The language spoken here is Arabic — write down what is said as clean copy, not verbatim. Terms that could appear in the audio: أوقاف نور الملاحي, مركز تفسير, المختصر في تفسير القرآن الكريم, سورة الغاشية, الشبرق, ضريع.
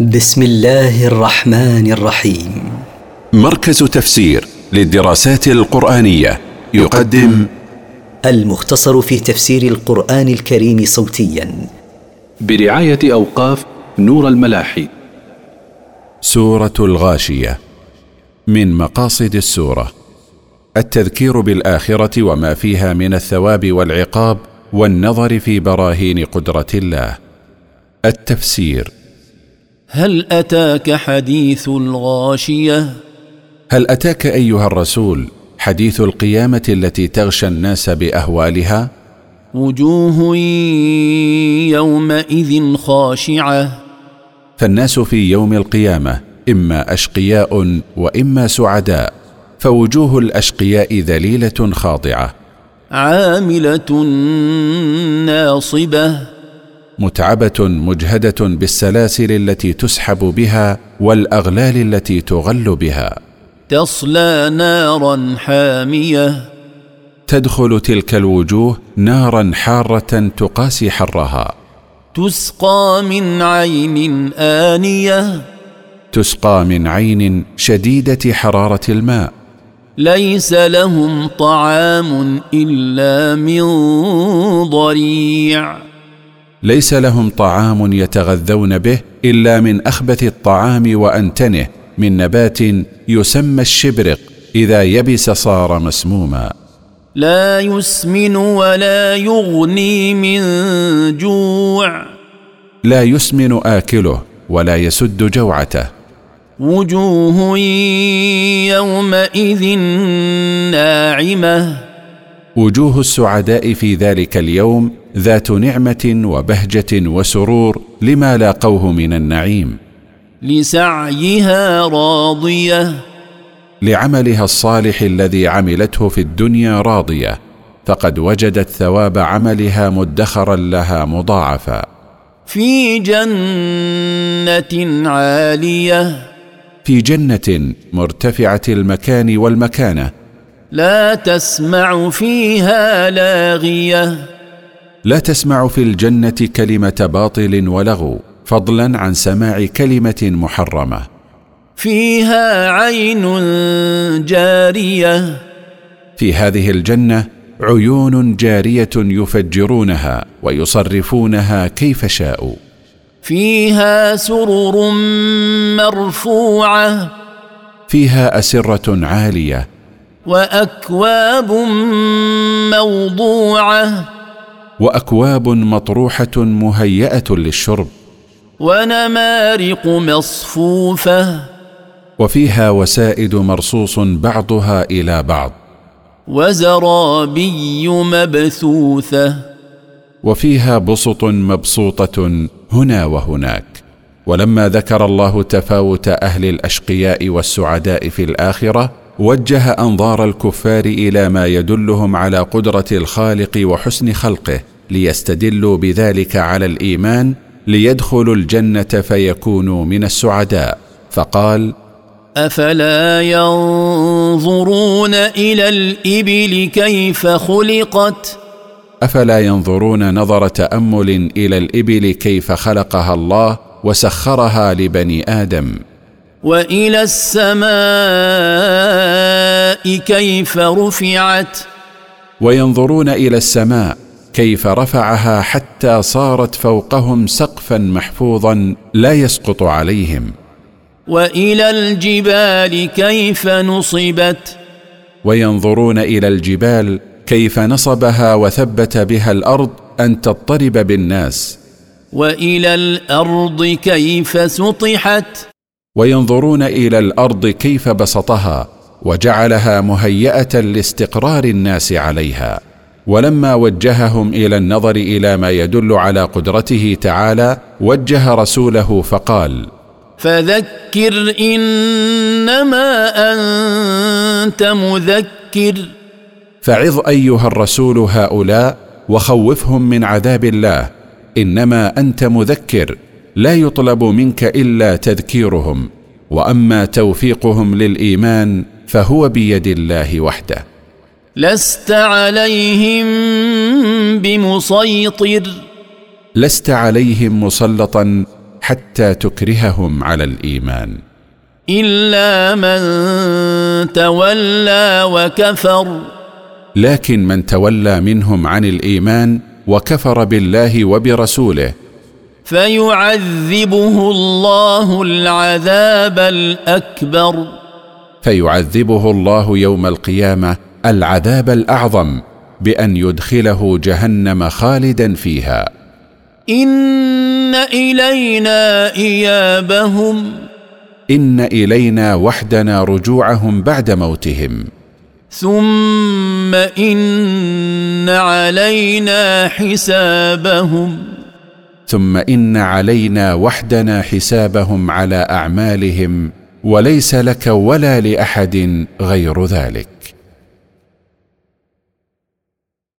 بسم الله الرحمن الرحيم. مركز تفسير للدراسات القرآنية يقدم المختصر في تفسير القرآن الكريم صوتيا برعاية أوقاف نور الملاحي. سورة الغاشية. من مقاصد السورة التذكير بالآخرة وما فيها من الثواب والعقاب، والنظر في براهين قدرة الله. التفسير: هل أتاك حديث الغاشية؟ هل أتاك أيها الرسول حديث القيامة التي تغشى الناس بأهوالها؟ وجوه يومئذ خاشعة. فالناس في يوم القيامة إما أشقياء وإما سعداء، فوجوه الأشقياء ذليلة خاضعة، عاملة ناصبة، متعبة مجهدة بالسلاسل التي تسحب بها والأغلال التي تغل بها، تصلى نارا حامية. تدخل تلك الوجوه نارا حارة تقاسي حرها. تسقى من عين آنية. تسقى من عين شديدة حرارة الماء. ليس لهم طعام إلا من ضريع. ليس لهم طعام يتغذون به إلا من أخبث الطعام وأنتنه، من نبات يسمى الشبرق، إذا يبس صار مسموما. لا يسمن ولا يغني من جوع. لا يسمن آكله ولا يسد جوعته. وجوه يومئذ ناعمة. وجوه السعداء في ذلك اليوم ذات نعمة وبهجة وسرور لما لاقوه من النعيم. لسعيها راضية. لعملها الصالح الذي عملته في الدنيا راضية، فقد وجدت ثواب عملها مدخرا لها مضاعفا. في جنة عالية. في جنة مرتفعة المكان والمكانة. لا تسمع فيها لاغية. لا تسمع في الجنة كلمة باطل ولغو، فضلا عن سماع كلمة محرمة. فيها عين جارية. في هذه الجنة عيون جارية يفجرونها ويصرفونها كيف شاءوا. فيها سرر مرفوعة. فيها أسرة عالية. وأكواب موضوعة. وأكواب مطروحة مهيئة للشرب. ونمارق مصفوفة. وفيها وسائد مرصوص بعضها إلى بعض. وزرابي مبثوثة. وفيها بسط مبسوطة هنا وهناك. ولما ذكر الله تفاوت أهل الأشقياء والسعداء في الآخرة، وجه أنظار الكفار إلى ما يدلهم على قدرة الخالق وحسن خلقه، ليستدلوا بذلك على الإيمان، ليدخلوا الجنة فيكونوا من السعداء. فقال: أفلا ينظرون إلى الإبل كيف خلقت؟ أفلا ينظرون نظر تأمل إلى الإبل كيف خلقها الله وسخرها لبني آدم؟ وإلى السماء كيف رفعت؟ وينظرون إلى السماء كيف رفعها حتى صارت فوقهم سقفا محفوظا لا يسقط عليهم. وإلى الجبال كيف نصبت؟ وينظرون إلى الجبال كيف نصبها وثبت بها الأرض أن تضطرب بالناس. وإلى الأرض كيف سطحت؟ وينظرون إلى الأرض كيف بسطها وجعلها مهيئة لاستقرار الناس عليها. ولما وجههم إلى النظر إلى ما يدل على قدرته تعالى، وجه رسوله فقال: فذكر إنما أنت مذكر. فعظ أيها الرسول هؤلاء وخوفهم من عذاب الله. إنما أنت مذكر، لا يطلب منك إلا تذكيرهم، وأما توفيقهم للإيمان فهو بيد الله وحده. لست عليهم بمسيطر. لست عليهم مسلطا حتى تكرههم على الإيمان. إلا من تولى وكفر، لكن من تولى منهم عن الإيمان وكفر بالله وبرسوله فيعذبه الله العذاب الأكبر، فيعذبه الله يوم القيامة العذاب الأعظم بأن يدخله جهنم خالدا فيها. إن إلينا إيابهم، إن إلينا وحدنا رجوعهم بعد موتهم، ثم إن علينا حسابهم، ثم إن علينا وحدنا حسابهم على أعمالهم، وليس لك ولا لأحد غير ذلك.